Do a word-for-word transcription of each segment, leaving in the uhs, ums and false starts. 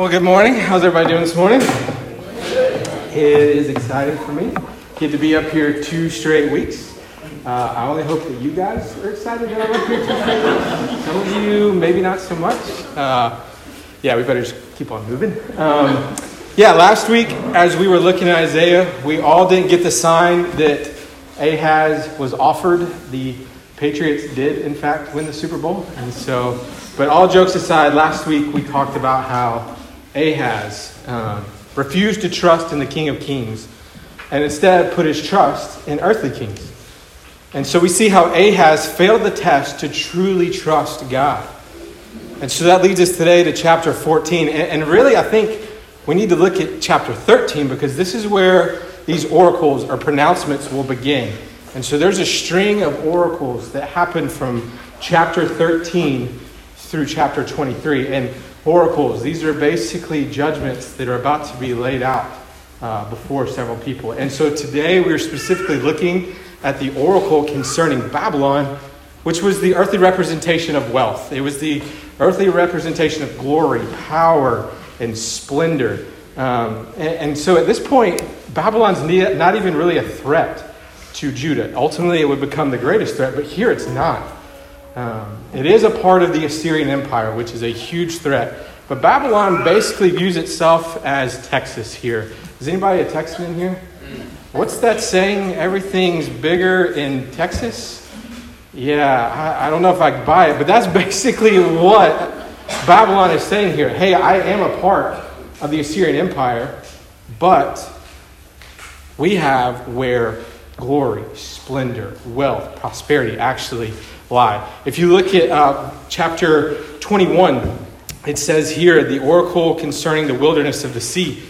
Well, good morning. How's everybody doing this morning? It is exciting for me. Get to be up here two straight weeks. Uh, I only hope that you guys are excited that I'm up here two straight weeks. Some of you, maybe not so much. Uh, yeah, we better just keep on moving. Um, yeah, last week, as we were looking at Isaiah, we all didn't get the sign that Ahaz was offered. The Patriots did, in fact, win the Super Bowl. And so, but all jokes aside, last week we talked about how Ahaz um, refused to trust in the King of Kings and instead put his trust in earthly kings. And so we see how Ahaz failed the test to truly trust God. And so that leads us today to chapter fourteen. And, and really, I think we need to look at chapter thirteen, because this is where these oracles or pronouncements will begin. And so there's a string of oracles that happen from chapter thirteen through chapter twenty-three. And oracles, these are basically judgments that are about to be laid out uh, before several people. And so today we're specifically looking at the oracle concerning Babylon, which was the earthly representation of wealth. It was the earthly representation of glory, power, and splendor. Um, and, and so at this point, Babylon's not even really a threat to Judah. Ultimately, it would become the greatest threat, but here it's not. Um, it is a part of the Assyrian Empire, which is a huge threat. But Babylon basically views itself as Texas here. Is anybody a Texan in here? What's that saying? Everything's bigger in Texas? Yeah, I, I don't know if I can buy it, but that's basically what Babylon is saying here. Hey, I am a part of the Assyrian Empire, but we have where glory, splendor, wealth, prosperity actually lie. If you look at uh, chapter twenty-one, it says here, the oracle concerning the wilderness of the sea.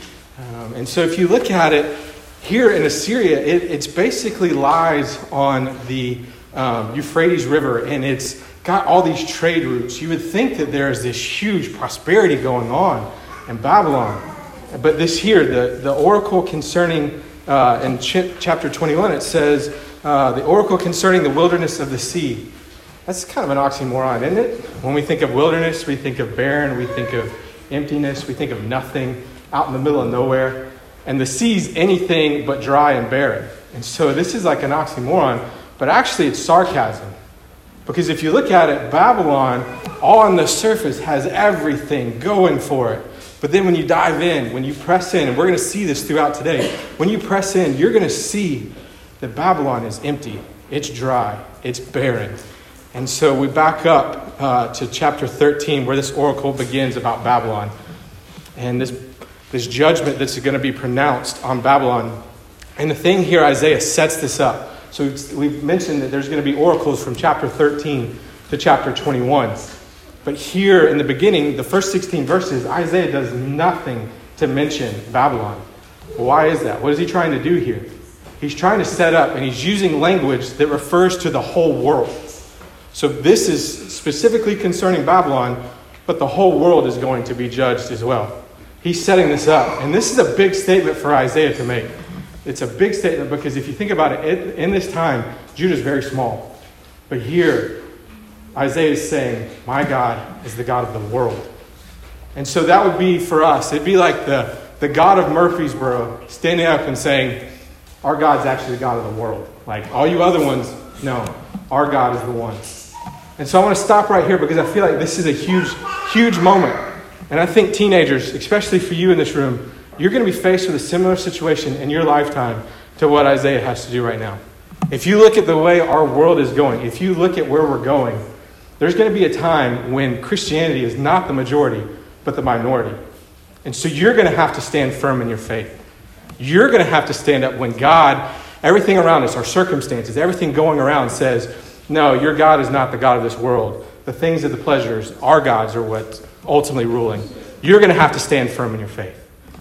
Um, and so if you look at it, here in Assyria, it it's basically lies on the um, Euphrates River, and it's got all these trade routes. You would think that there is this huge prosperity going on in Babylon. But this here, the, the oracle concerning Uh, in ch- chapter twenty-one, it says, uh, the oracle concerning the wilderness of the sea. That's kind of an oxymoron, isn't it? When we think of wilderness, we think of barren, we think of emptiness, we think of nothing, out in the middle of nowhere. And the sea's anything but dry and barren. And so this is like an oxymoron, but actually it's sarcasm. Because if you look at it, Babylon, all on the surface, has everything going for it. But then when you dive in, when you press in, and we're going to see this throughout today, when you press in, you're going to see that Babylon is empty. It's dry. It's barren. And so we back up uh, to chapter thirteen, where this oracle begins about Babylon. And this, this judgment that's going to be pronounced on Babylon. And the thing here, Isaiah sets this up. So we've, we've mentioned that there's going to be oracles from chapter thirteen to chapter twenty-one. But here in the beginning, the first sixteen verses, Isaiah does nothing to mention Babylon. Why is that? What is he trying to do here? He's trying to set up, and he's using language that refers to the whole world. So this is specifically concerning Babylon, but the whole world is going to be judged as well. He's setting this up. And this is a big statement for Isaiah to make. It's a big statement because if you think about it, in this time, Judah is very small. But here, Isaiah is saying, my God is the God of the world. And so that would be for us. It'd be like the, the God of Murfreesboro standing up and saying, our God's actually the God of the world. Like all you other ones, no, our God is the one. And so I want to stop right here because I feel like this is a huge, huge moment. And I think teenagers, especially for you in this room, you're going to be faced with a similar situation in your lifetime to what Isaiah has to do right now. If you look at the way our world is going, if you look at where we're going, there's going to be a time when Christianity is not the majority, but the minority. And so you're going to have to stand firm in your faith. You're going to have to stand up when God, everything around us, our circumstances, everything going around says, no, your God is not the God of this world. The things of the pleasures, our gods are what's ultimately ruling. You're going to have to stand firm in your faith.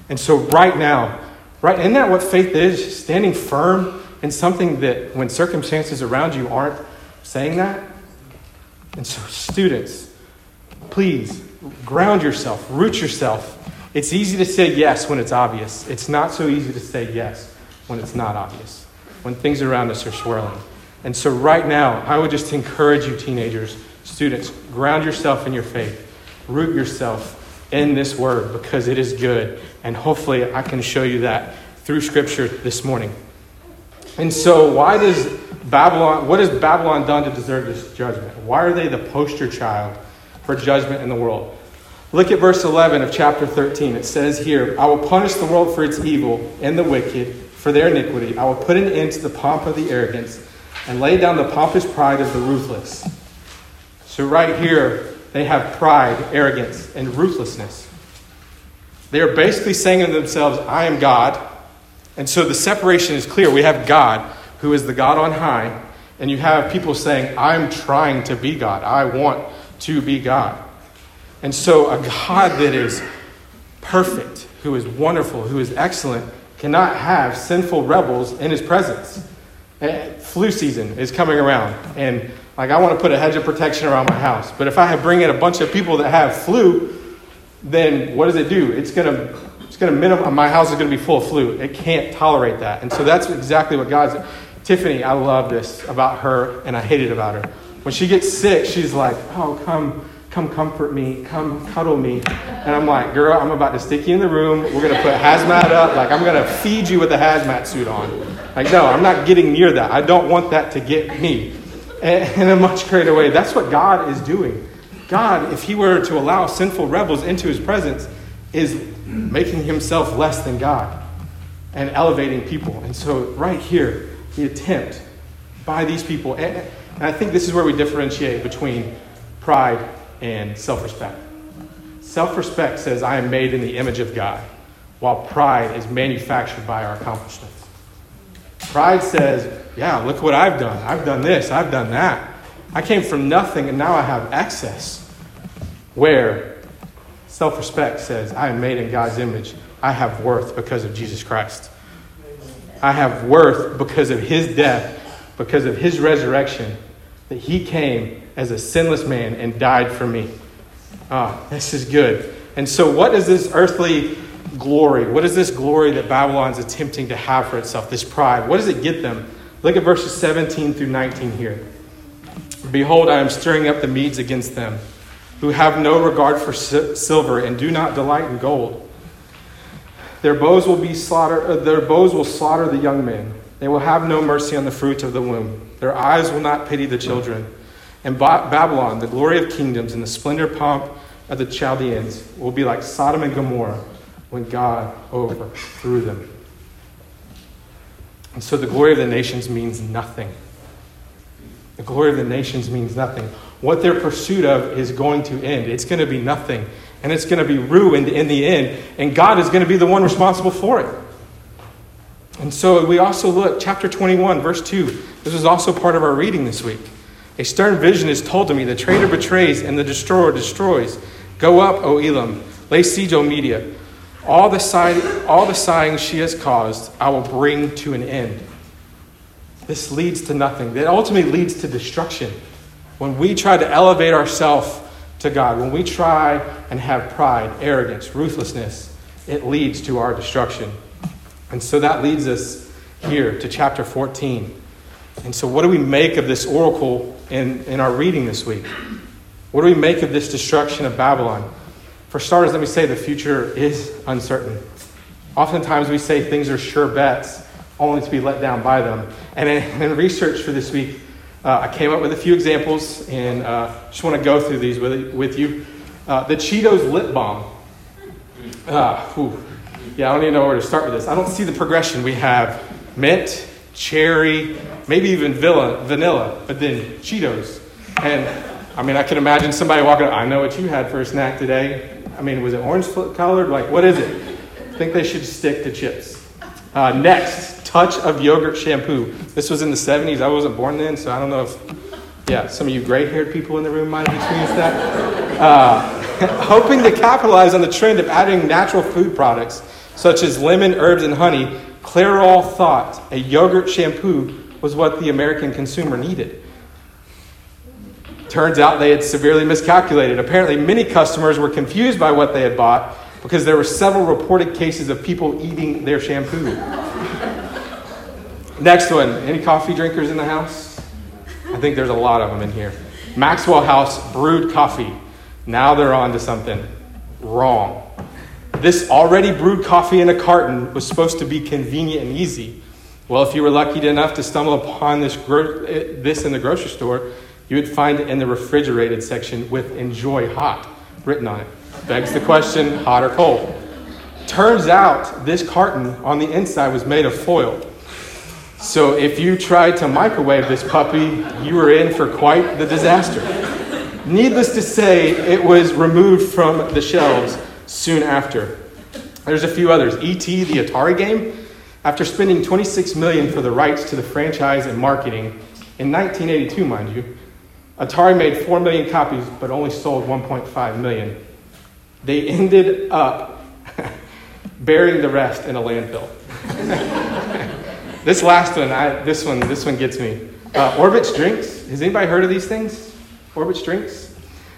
And so right now, right, isn't that what faith is? Standing firm in something that when circumstances around you aren't saying that. And so students, please ground yourself, root yourself. It's easy to say yes when it's obvious. It's not so easy to say yes when it's not obvious, when things around us are swirling. And so right now, I would just encourage you teenagers, students, ground yourself in your faith, root yourself, in this word because it is good. And hopefully I can show you that through Scripture this morning. And so why does Babylon, what has Babylon done to deserve this judgment? Why are they the poster child for judgment in the world? Look at verse eleven of chapter thirteen. It says here, I will punish the world for its evil and the wicked for their iniquity. I will put an end to the pomp of the arrogance and lay down the pompous pride of the ruthless. So right here, they have pride, arrogance, and ruthlessness. They are basically saying to themselves, I am God. And so the separation is clear. We have God, who is the God on high. And you have people saying, I'm trying to be God. I want to be God. And so a God that is perfect, who is wonderful, who is excellent, cannot have sinful rebels in his presence. And flu season is coming around. And like, I want to put a hedge of protection around my house. But if I bring in a bunch of people that have flu, then what does it do? It's going to... It's going to minimum, my house is going to be full of flu. It can't tolerate that. And so that's exactly what God's doing. Tiffany, I love this about her, and I hate it about her. When she gets sick, she's like, oh, come, come comfort me. Come cuddle me. And I'm like, girl, I'm about to stick you in the room. We're going to put hazmat up. Like, I'm going to feed you with a hazmat suit on. Like, no, I'm not getting near that. I don't want that to get me. And in a much greater way, that's what God is doing. God, if he were to allow sinful rebels into his presence, is making himself less than God and elevating people. And so right here, the attempt by these people, and I think this is where we differentiate between pride and self-respect. Self-respect says, I am made in the image of God, while pride is manufactured by our accomplishments. Pride says, yeah, look what I've done. I've done this. I've done that. I came from nothing, and now I have access. Where self-respect says, I am made in God's image. I have worth because of Jesus Christ. I have worth because of his death, because of his resurrection, that he came as a sinless man and died for me. Ah, this is good. And so what is this earthly glory? What is this glory that Babylon's attempting to have for itself, this pride? What does it get them? Look at verses seventeen through nineteen here. Behold, I am stirring up the Medes against them, who have no regard for silver and do not delight in gold. Their bows will be slaughter. Their bows will slaughter the young men. They will have no mercy on the fruit of the womb. Their eyes will not pity the children. And ba- Babylon, the glory of kingdoms and the splendor pomp of the Chaldeans, will be like Sodom and Gomorrah when God overthrew them. And so the glory of the nations means nothing. The glory of the nations means nothing. What their pursuit of is going to end. It's going to be nothing. And it's going to be ruined in the end. And God is going to be the one responsible for it. And so we also look, chapter twenty-one, verse two. This is also part of our reading this week. A stern vision is told to me. The traitor betrays and the destroyer destroys. Go up, O Elam. Lay siege, O Media. All the sighing, all the sighing she has caused, I will bring to an end. This leads to nothing. That ultimately leads to destruction. When we try to elevate ourselves to God, when we try and have pride, arrogance, ruthlessness, it leads to our destruction. And so that leads us here to chapter fourteen. And so what do we make of this oracle in, in our reading this week? What do we make of this destruction of Babylon? For starters, let me say the future is uncertain. Oftentimes we say things are sure bets, only to be let down by them. And in, in research for this week, uh, I came up with a few examples, and uh, just want to go through these with, with you. Uh, the Cheetos lip balm. Uh, ooh. Yeah, I don't even know where to start with this. I don't see the progression. We have mint, cherry, maybe even vanilla, vanilla, but then Cheetos. And I mean, I can imagine somebody walking up, I know what you had for a snack today. I mean, was it orange colored? Like, what is it? I think they should stick to chips. Uh, next. Touch of yogurt shampoo. This was in the seventies. I wasn't born then, so I don't know if, yeah, some of you gray-haired people in the room might have experienced that. Uh, hoping to capitalize on the trend of adding natural food products, such as lemon, herbs, and honey, Clairol thought a yogurt shampoo was what the American consumer needed. Turns out they had severely miscalculated. Apparently, many customers were confused by what they had bought because there were several reported cases of people eating their shampoo. Next one. Any coffee drinkers in the house? I think there's a lot of them in here. Maxwell House brewed coffee. Now they're on to something. Wrong. This already brewed coffee in a carton was supposed to be convenient and easy. Well, if you were lucky enough to stumble upon this gro- this in the grocery store, you would find it in the refrigerated section with "Enjoy Hot" written on it. Begs the question, hot or cold? Turns out this carton on the inside was made of foil. So if you tried to microwave this puppy, you were in for quite the disaster. Needless to say, it was removed from the shelves soon after. There's a few others. E T, the Atari game. After spending twenty-six million dollars for the rights to the franchise and marketing, in nineteen eighty-two, mind you, Atari made four million copies but only sold one point five million. They ended up burying the rest in a landfill. This last one, I, this one, this one gets me. Uh, Orbitz drinks. Has anybody heard of these things? Orbitz drinks?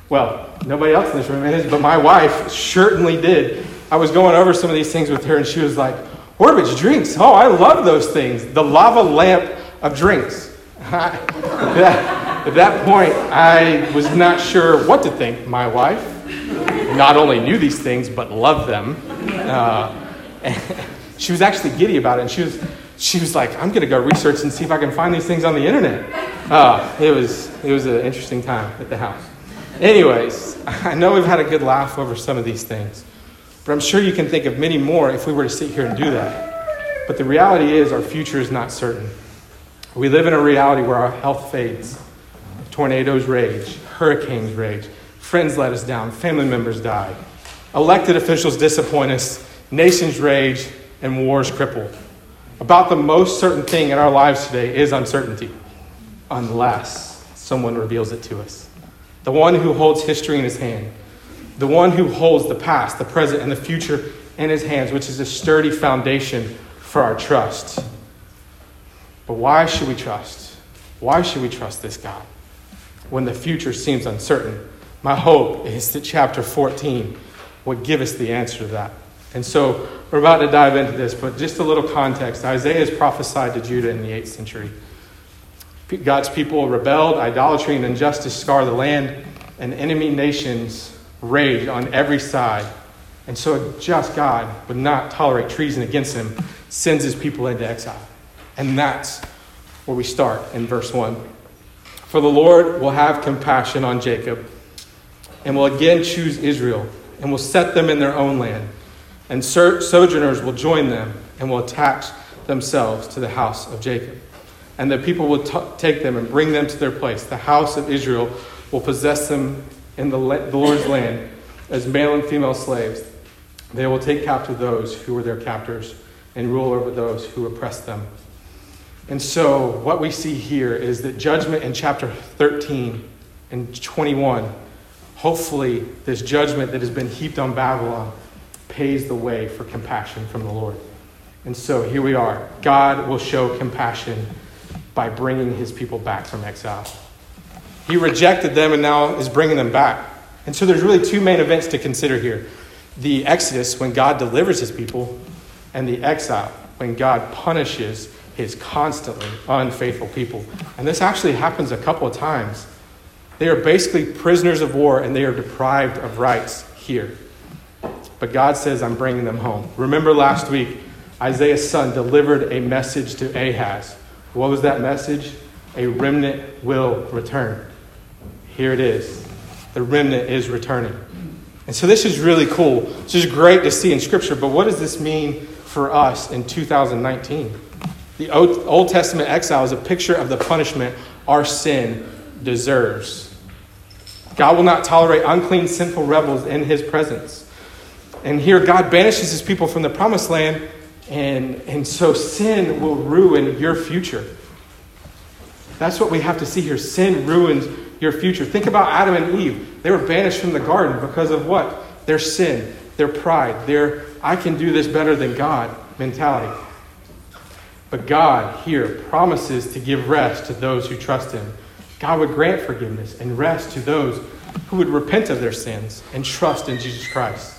Well, nobody else in this room is, but my wife certainly did. I was going over some of these things with her, and she was like, "Orbitz drinks. Oh, I love those things. The lava lamp of drinks." I, that, at that point, I was not sure what to think. My wife not only knew these things, but loved them. Uh, she was actually giddy about it, and she was... She was like, "I'm going to go research and see if I can find these things on the internet." Uh, it was it was an interesting time at the house. Anyways, I know we've had a good laugh over some of these things, but I'm sure you can think of many more if we were to sit here and do that. But the reality is our future is not certain. We live in a reality where our health fades. Tornadoes rage. Hurricanes rage. Friends let us down. Family members die. Elected officials disappoint us. Nations rage. And wars cripple. About the most certain thing in our lives today is uncertainty, unless someone reveals it to us. The one who holds history in his hand, the one who holds the past, the present, and the future in his hands, which is a sturdy foundation for our trust. But why should we trust? Why should we trust this God when the future seems uncertain? My hope is that chapter fourteen would give us the answer to that. And so we're about to dive into this, but just a little context. Isaiah is prophesied to Judah in the eighth century. God's people rebelled, idolatry and injustice scar the land, and enemy nations raged on every side. And so a just God would not tolerate treason against him, sends his people into exile. And that's where we start in verse one. For the Lord will have compassion on Jacob, and will again choose Israel, and will set them in their own land. And sojourners will join them and will attach themselves to the house of Jacob. And the people will t- take them and bring them to their place. The house of Israel will possess them in the, la- the Lord's land as male and female slaves. They will take captive those who were their captors and rule over those who oppressed them. And so what we see here is that judgment in chapter thirteen and twenty-one, hopefully this judgment that has been heaped on Babylon pays the way for compassion from the Lord. And so here we are. God will show compassion by bringing his people back from exile. He rejected them and now is bringing them back. And so there's really two main events to consider here. The Exodus, when God delivers his people, and the exile, when God punishes his constantly unfaithful people. And this actually happens a couple of times. They are basically prisoners of war and they are deprived of rights here. But God says, "I'm bringing them home." Remember last week, Isaiah's son delivered a message to Ahaz. What was that message? A remnant will return. Here it is. The remnant is returning. And so this is really cool. This is great to see in Scripture, but what does this mean for us in two thousand nineteen? The Old Testament exile is a picture of the punishment our sin deserves. God will not tolerate unclean, sinful rebels in his presence. And here God banishes his people from the promised land. And, and so sin will ruin your future. That's what we have to see here. Sin ruins your future. Think about Adam and Eve. They were banished from the garden because of what? Their sin, their pride, their "I can do this better than God" mentality. But God here promises to give rest to those who trust him. God would grant forgiveness and rest to those who would repent of their sins and trust in Jesus Christ.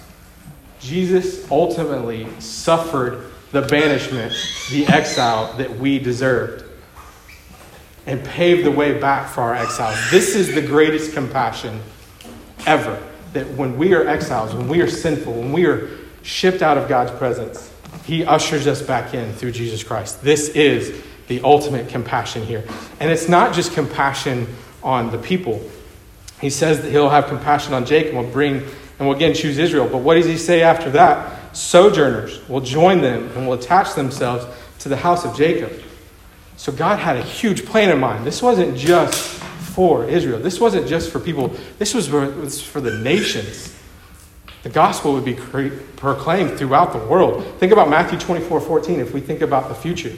Jesus ultimately suffered the banishment, the exile that we deserved, and paved the way back for our exile. This is the greatest compassion ever. that when we are exiles, when we are sinful, when we are shipped out of God's presence, he ushers us back in through Jesus Christ. This is the ultimate compassion here. And it's not just compassion on the people. He says that he'll have compassion on Jacob and will bring, and will again choose Israel. But what does he say after that? Sojourners will join them and will attach themselves to the house of Jacob. So God had a huge plan in mind. This wasn't just for Israel. This wasn't just for people. This was for, was for the nations. The gospel would be cre- proclaimed throughout the world. Think about Matthew twenty-four fourteen. If we think about the future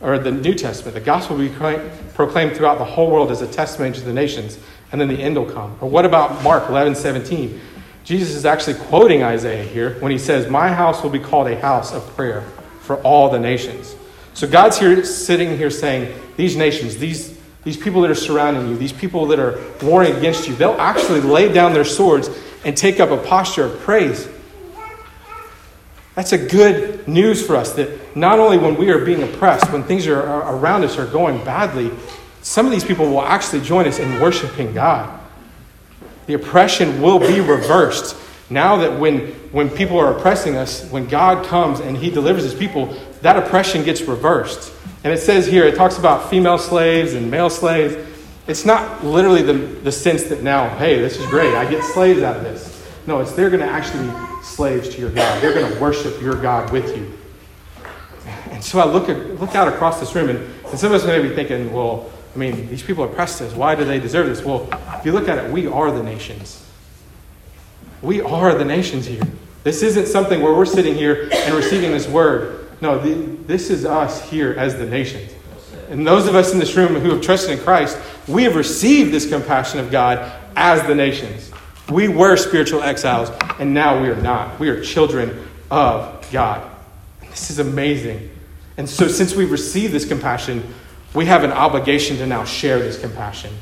or the New Testament, the gospel will be cre- proclaimed throughout the whole world as a testimony to the nations, and then the end will come. Or what about Mark eleven seventeen? Jesus is actually quoting Isaiah here when he says, "My house will be called a house of prayer for all the nations." So God's here sitting here saying, these nations, these These people that are surrounding you, these people that are warring against you, they'll actually lay down their swords and take up a posture of praise. That's a good news for us, that not only when we are being oppressed, when things are, are around us are going badly, some of these people will actually join us in worshiping God. The oppression will be reversed. Now that when, when people are oppressing us, when God comes and he delivers his people, that oppression gets reversed. And it says here, it talks about female slaves and male slaves. It's not literally the, the sense that now, hey, this is great, I get slaves out of this. No, it's they're going to actually be slaves to your God. They're going to worship your God with you. And so I look at, look out across this room, and, and some of us may be thinking, well, I mean, these people oppressed us. Why do they deserve this? Well, if you look at it, we are the nations. We are the nations here. This isn't something where we're sitting here and receiving this word. No, the, this is us here as the nations. And those of us in this room who have trusted in Christ, we have received this compassion of God as the nations. We were spiritual exiles, and now we are not. We are children of God. And this is amazing. And so since we've received this compassion, we have an obligation to now share this compassion.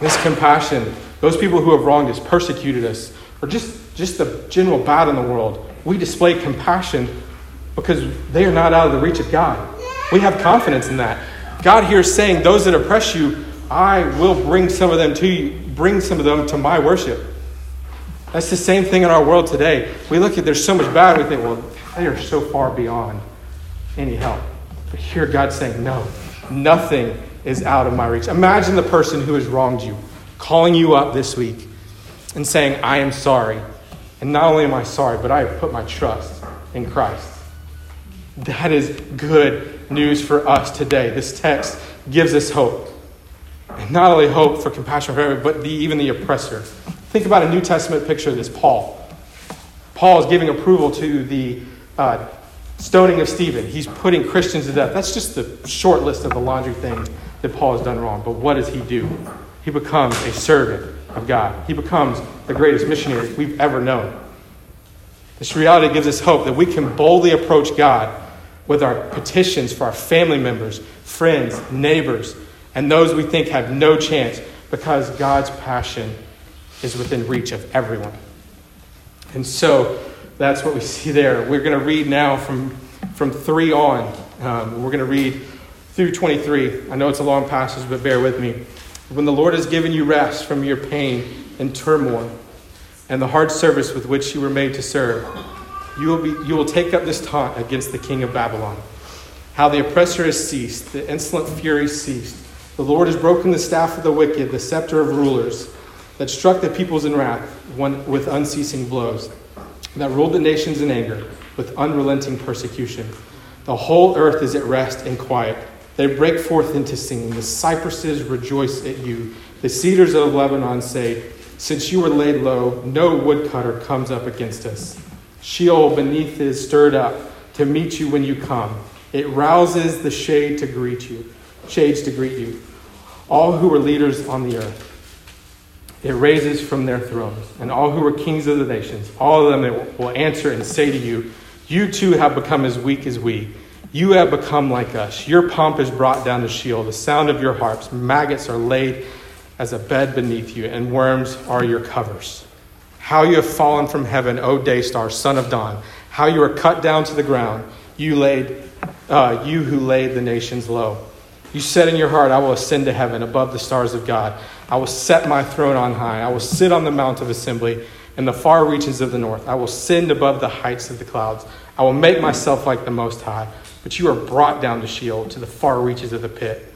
This compassion, those people who have wronged us, persecuted us, or just, just the general bad in the world, we display compassion because they are not out of the reach of God. We have confidence in that. God here is saying, those that oppress you, I will bring some of them to you, bring some of them to my worship. That's the same thing in our world today. We look at there's so much bad, we think, well, they are so far beyond any help. But here God's saying, no, nothing is out of my reach. Imagine the person who has wronged you, calling you up this week and saying, I am sorry. And not only am I sorry, but I have put my trust in Christ. That is good news for us today. This text gives us hope. And not only hope for compassion for everyone, but the, even the oppressor. Think about a New Testament picture of this, Paul. Paul is giving approval to the uh, stoning of Stephen. He's putting Christians to death. That's just the short list of the laundry things that Paul has done wrong. But what does he do? He becomes a servant of God. He becomes the greatest missionary we've ever known. This reality gives us hope that we can boldly approach God with our petitions for our family members, friends, neighbors, and those we think have no chance, because God's passion is within reach of everyone. And so that's what we see there. We're going to read now from, from three on. Um, we're going to read through twenty-three. I know it's a long passage, but bear with me. When the Lord has given you rest from your pain and turmoil and the hard service with which you were made to serve, You will, be, you will take up this taunt against the king of Babylon. How the oppressor has ceased, the insolent fury ceased. The Lord has broken the staff of the wicked, the scepter of rulers, that struck the peoples in wrath one, with unceasing blows, that ruled the nations in anger with unrelenting persecution. The whole earth is at rest and quiet. They break forth into singing. The cypresses rejoice at you. The cedars of Lebanon say, "Since you were laid low, no woodcutter comes up against us." Sheol beneath is stirred up to meet you when you come. It rouses the shade to greet you, shades to greet you, all who were leaders on the earth. It raises from their thrones, and all who were kings of the nations, all of them will answer and say to you, "You too have become as weak as we. You have become like us. Your pomp is brought down to Sheol, the sound of your harps. Maggots are laid as a bed beneath you, and worms are your covers. How you have fallen from heaven, O day star, son of dawn. How you are cut down to the ground, you laid, uh, you who laid the nations low. You said in your heart, I will ascend to heaven above the stars of God. I will set my throne on high. I will sit on the mount of assembly in the far reaches of the north. I will ascend above the heights of the clouds. I will make myself like the Most High. But you are brought down to Sheol, to the far reaches of the pit.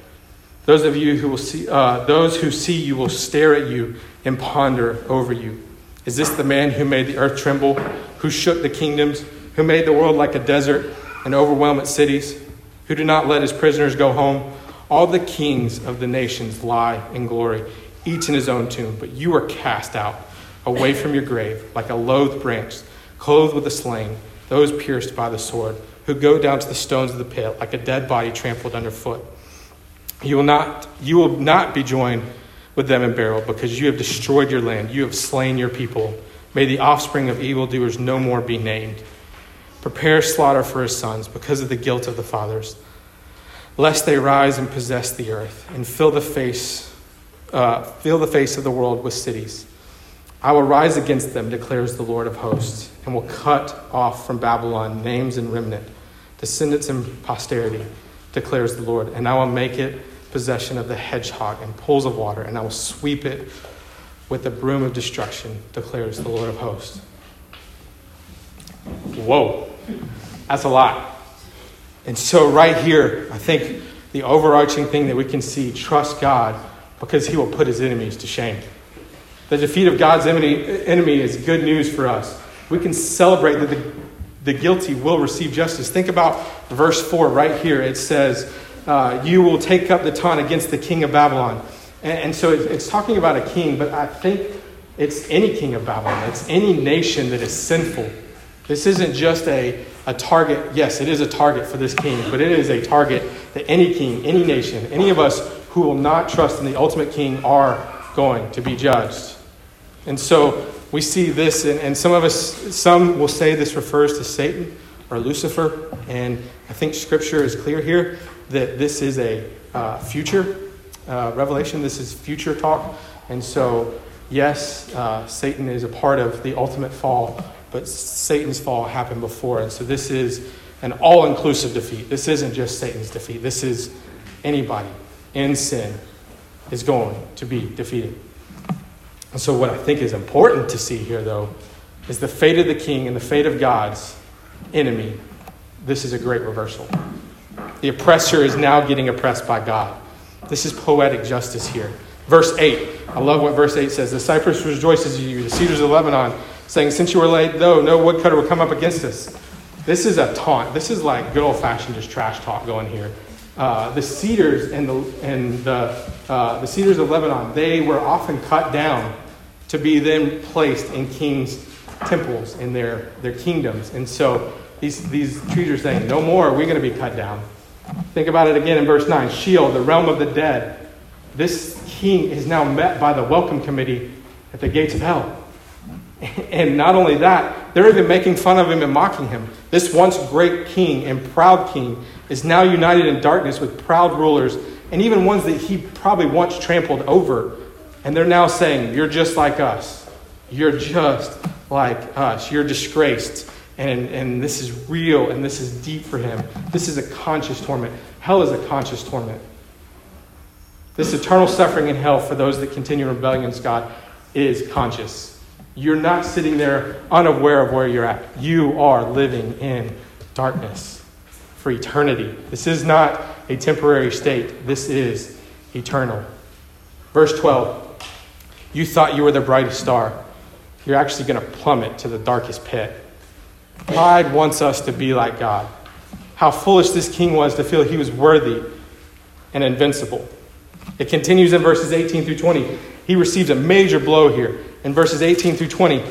Those of you who will see, uh, those who see you will stare at you and ponder over you. Is this the man who made the earth tremble, who shook the kingdoms, who made the world like a desert and overwhelmed its cities, who did not let his prisoners go home? All the kings of the nations lie in glory, each in his own tomb. But you are cast out away from your grave like a loathed branch, clothed with the slain, those pierced by the sword, who go down to the stones of the pit like a dead body trampled underfoot. You will not, you will not be joined with them in burial, because you have destroyed your land. You have slain your people. May the offspring of evildoers no more be named. Prepare slaughter for his sons because of the guilt of the fathers, lest they rise and possess the earth and fill the face, uh, fill the face of the world with cities. I will rise against them, declares the Lord of hosts, and will cut off from Babylon names and remnant, descendants and posterity, declares the Lord. And I will make it possession of the hedgehog and pools of water, and I will sweep it with the broom of destruction, declares the Lord of hosts. Whoa, that's a lot. And so right here, I think the overarching thing that we can see, trust God because he will put his enemies to shame. The defeat of God's enemy, enemy is good news for us. We can celebrate that the, the guilty will receive justice. Think about verse four right here. It says, Uh, you will take up the taunt against the king of Babylon. And, and so it, it's talking about a king, but I think it's any king of Babylon. It's any nation that is sinful. This isn't just a, a target. Yes, it is a target for this king, but it is a target that any king, any nation, any of us who will not trust in the ultimate king are going to be judged. And so we see this, and, and some of us, some will say this refers to Satan or Lucifer. And I think scripture is clear here that this is a uh, future uh, revelation. This is future talk. And so, yes, uh, Satan is a part of the ultimate fall, but Satan's fall happened before. And so this is an all-inclusive defeat. This isn't just Satan's defeat. This is anybody in sin is going to be defeated. And so what I think is important to see here, though, is the fate of the king and the fate of God's enemy. This is a great reversal. The oppressor is now getting oppressed by God. This is poetic justice here. Verse eight. I love what verse eight says. The cypress rejoices in you, the cedars of Lebanon, saying, since you were late, though, no woodcutter will come up against us. This is a taunt. This is like good old-fashioned just trash talk going here. Uh, the cedars and the and the uh, the cedars of Lebanon, they were often cut down to be then placed in kings' temples, in their, their kingdoms. And so these, these trees are saying, no more are we going to be cut down. Think about it again in verse nine. Sheol, the realm of the dead. This king is now met by the welcome committee at the gates of hell. And not only that, they're even making fun of him and mocking him. This once great king and proud king is now united in darkness with proud rulers and even ones that he probably once trampled over. And they're now saying, you're just like us. You're just like us. You're disgraced. And, and this is real, and this is deep for him. This is a conscious torment. Hell is a conscious torment. This eternal suffering in hell for those that continue rebelling against God is conscious. You're not sitting there unaware of where you're at. You are living in darkness for eternity. This is not a temporary state. This is eternal. Verse twelve, you thought you were the brightest star. You're actually going to plummet to the darkest pit. Pride wants us to be like God. How foolish this king was to feel he was worthy and invincible. It continues in verses eighteen through twenty. He receives a major blow here. In verses eighteen through twenty,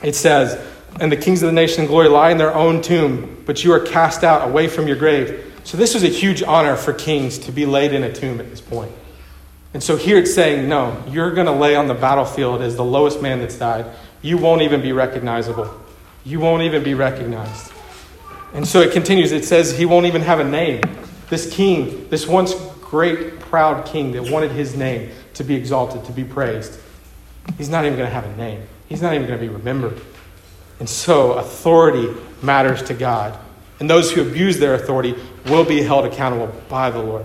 it says, and the kings of the nation in glory lie in their own tomb, but you are cast out away from your grave. So this was a huge honor for kings to be laid in a tomb at this point. And so here it's saying, no, you're going to lay on the battlefield as the lowest man that's died. You won't even be recognizable. You won't even be recognized. And so it continues. It says he won't even have a name. This king, this once great, proud king that wanted his name to be exalted, to be praised, he's not even going to have a name. He's not even going to be remembered. And so authority matters to God. And those who abuse their authority will be held accountable by the Lord.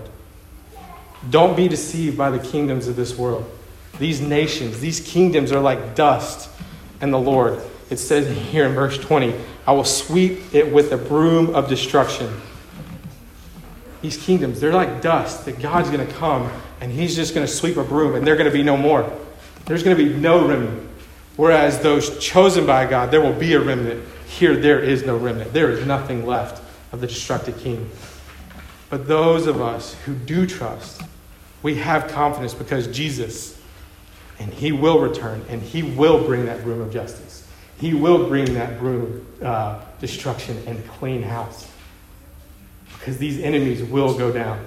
Don't be deceived by the kingdoms of this world. These nations, these kingdoms are like dust. And the Lord, it says here in verse twenty, I will sweep it with a broom of destruction. These kingdoms, they're like dust that God's going to come and he's just going to sweep a broom and they're going to be no more. There's going to be no remnant. Whereas those chosen by God, there will be a remnant. Here, there is no remnant. There is nothing left of the destructive king. But those of us who do trust, we have confidence because Jesus, and he will return and he will bring that broom of justice. He will bring that broom of uh, destruction and clean house. Because these enemies will go down.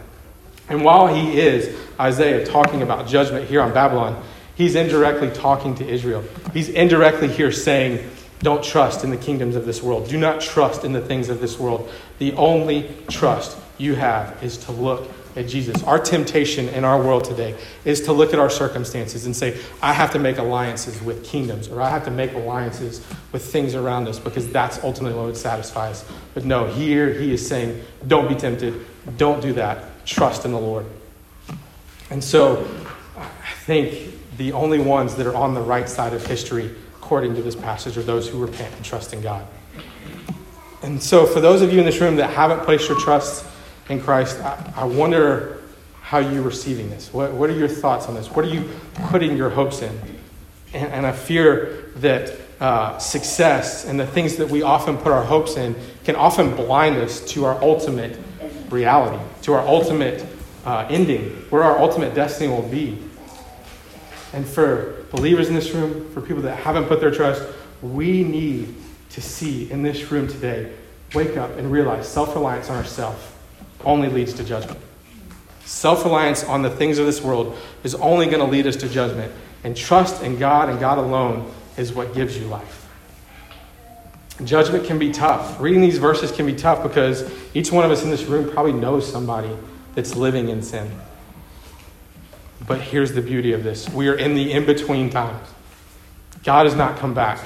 And while he is, Isaiah, talking about judgment here on Babylon, he's indirectly talking to Israel. He's indirectly here saying, don't trust in the kingdoms of this world. Do not trust in the things of this world. The only trust you have is to look at Jesus. Our temptation in our world today is to look at our circumstances and say, I have to make alliances with kingdoms, or I have to make alliances with things around us because that's ultimately what would satisfy us. But no, here he is saying, don't be tempted. Don't do that. Trust in the Lord. And so I think the only ones that are on the right side of history, according to this passage, are those who repent and trust in God. And so for those of you in this room that haven't placed your trust in Christ, I, I wonder how you're receiving this. What, what are your thoughts on this? What are you putting your hopes in? And, and I fear that uh, success and the things that we often put our hopes in can often blind us to our ultimate reality, to our ultimate uh, ending, where our ultimate destiny will be. And for believers in this room, for people that haven't put their trust, we need to see in this room today, wake up and realize self-reliance on ourselves only leads to judgment. Self-reliance on the things of this world is only going to lead us to judgment. And trust in God and God alone is what gives you life. Judgment can be tough. Reading these verses can be tough because each one of us in this room probably knows somebody that's living in sin. But here's the beauty of this. We are in the in-between times. God has not come back.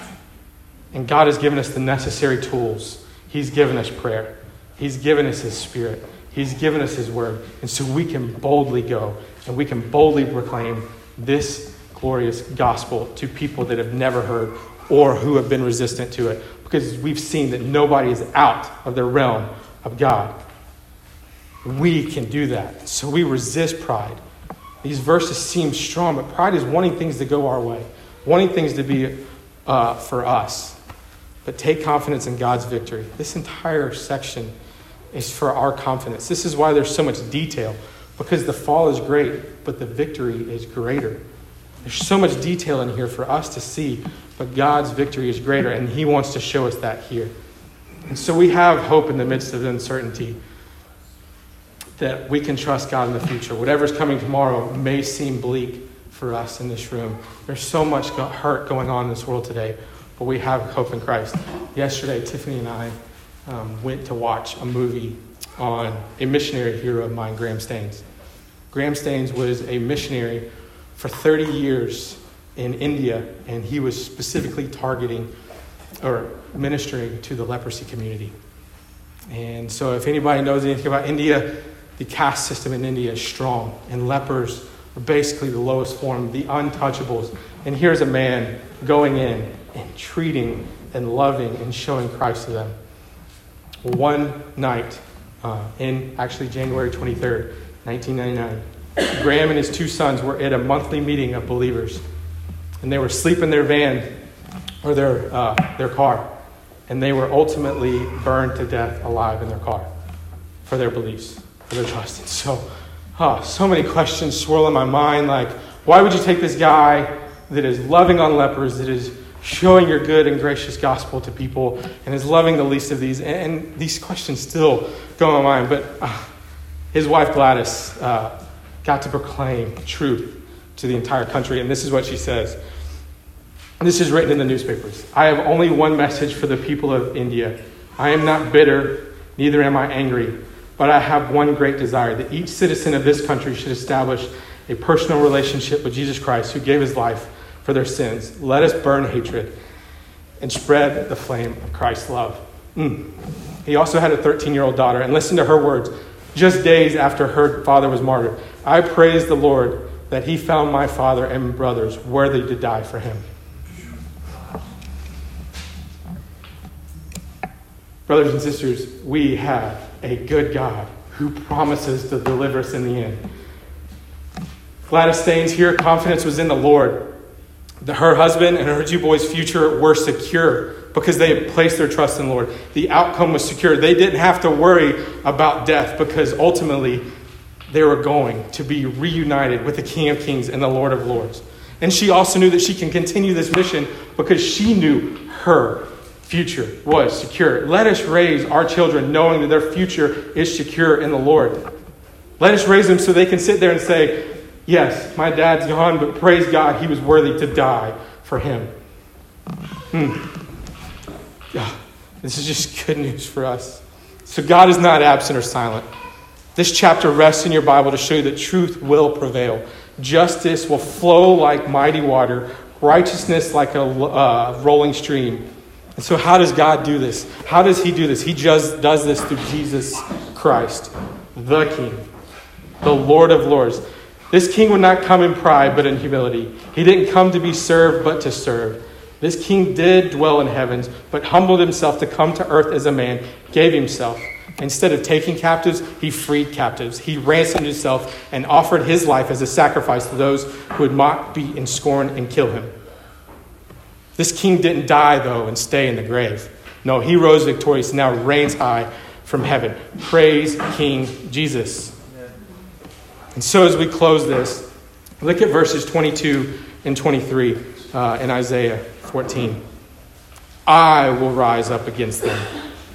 And God has given us the necessary tools. He's given us prayer. He's given us his spirit. He's given us his word. And so we can boldly go and we can boldly proclaim this glorious gospel to people that have never heard or who have been resistant to it. Because we've seen that nobody is out of the realm of God. We can do that. So we resist pride. These verses seem strong, but pride is wanting things to go our way, wanting things to be uh, for us. But take confidence in God's victory. This entire section is for our confidence. This is why there's so much detail, because the fall is great, but the victory is greater. There's so much detail in here for us to see, but God's victory is greater, and he wants to show us that here. And so we have hope in the midst of uncertainty, that we can trust God in the future. Whatever's coming tomorrow may seem bleak for us in this room. There's so much hurt going on in this world today, but we have hope in Christ. Yesterday, Tiffany and I um, went to watch a movie on a missionary hero of mine, Graham Staines. Graham Staines was a missionary for thirty years in India, and he was specifically targeting or ministering to the leprosy community. And so if anybody knows anything about India, the caste system in India is strong, and lepers are basically the lowest form, the untouchables. And here's a man going in and treating and loving and showing Christ to them. One night, uh, in actually January twenty-third, nineteen ninety-nine, Graham and his two sons were at a monthly meeting of believers, and they were sleeping in their van or their uh, their car, and they were ultimately burned to death alive in their car for their beliefs. They're trusting. So, oh, so many questions swirl in my mind. Like, why would you take this guy that is loving on lepers, that is showing your good and gracious gospel to people, and is loving the least of these? And, and these questions still go in my mind. But uh, his wife, Gladys, uh, got to proclaim truth to the entire country. And this is what she says. This is written in the newspapers. I have only one message for the people of India. I am not bitter, neither am I angry. But I have one great desire, that each citizen of this country should establish a personal relationship with Jesus Christ, who gave his life for their sins. Let us burn hatred and spread the flame of Christ's love. Mm. He also had a thirteen-year-old daughter, and listen to her words. Just days after her father was martyred, I praise the Lord that he found my father and brothers worthy to die for him. Brothers and sisters, we have a good God who promises to deliver us in the end. Gladys Staines here, confidence was in the Lord. The, her husband and her two boys' future were secure because they had placed their trust in the Lord. The outcome was secure. They didn't have to worry about death because ultimately they were going to be reunited with the King of Kings and the Lord of Lords. And she also knew that she can continue this mission because she knew her future was secure. Let us raise our children knowing that their future is secure in the Lord. Let us raise them so they can sit there and say, yes, my dad's gone, but praise God, he was worthy to die for him. Hmm. This is just good news for us. So God is not absent or silent. This chapter rests in your Bible to show you that truth will prevail. Justice will flow like mighty water, righteousness like a uh, rolling stream. And so how does God do this? How does he do this? He just does this through Jesus Christ, the King, the Lord of Lords. This King would not come in pride, but in humility. He didn't come to be served, but to serve. This King did dwell in heavens, but humbled himself to come to earth as a man, gave himself. Instead of taking captives, he freed captives. He ransomed himself and offered his life as a sacrifice to those who would mock, beat, and scorn and kill him. This King didn't die, though, and stay in the grave. No, he rose victorious and now reigns high from heaven. Praise King Jesus. And so as we close this, look at verses twenty-two and twenty-three uh, in Isaiah fourteen. I will rise up against them,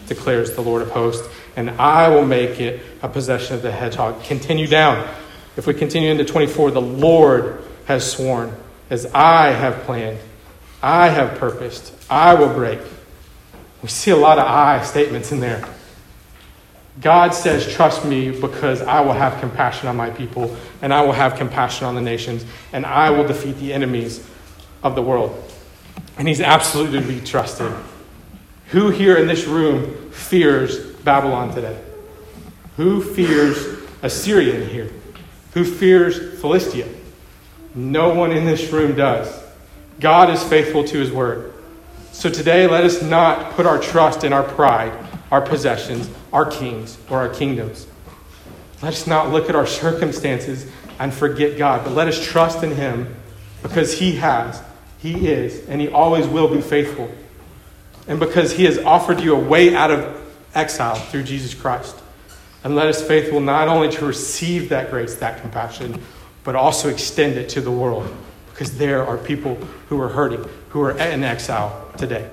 declares the Lord of hosts, and I will make it a possession of the hedgehog. Continue down. If we continue into twenty-four, the Lord has sworn, as I have planned, I have purposed, I will break. We see a lot of I statements in there. God says, trust me, because I will have compassion on my people, and I will have compassion on the nations, and I will defeat the enemies of the world. And he's absolutely to be trusted. Who here in this room fears Babylon today? Who fears Assyria here? Who fears Philistia? No one in this room does. God is faithful to his word. So today, let us not put our trust in our pride, our possessions, our kings, or our kingdoms. Let us not look at our circumstances and forget God, but let us trust in him because he has, he is, and he always will be faithful. And because he has offered you a way out of exile through Jesus Christ. And let us faithful not only to receive that grace, that compassion, but also extend it to the world because there are people who are hurting, who are in exile today.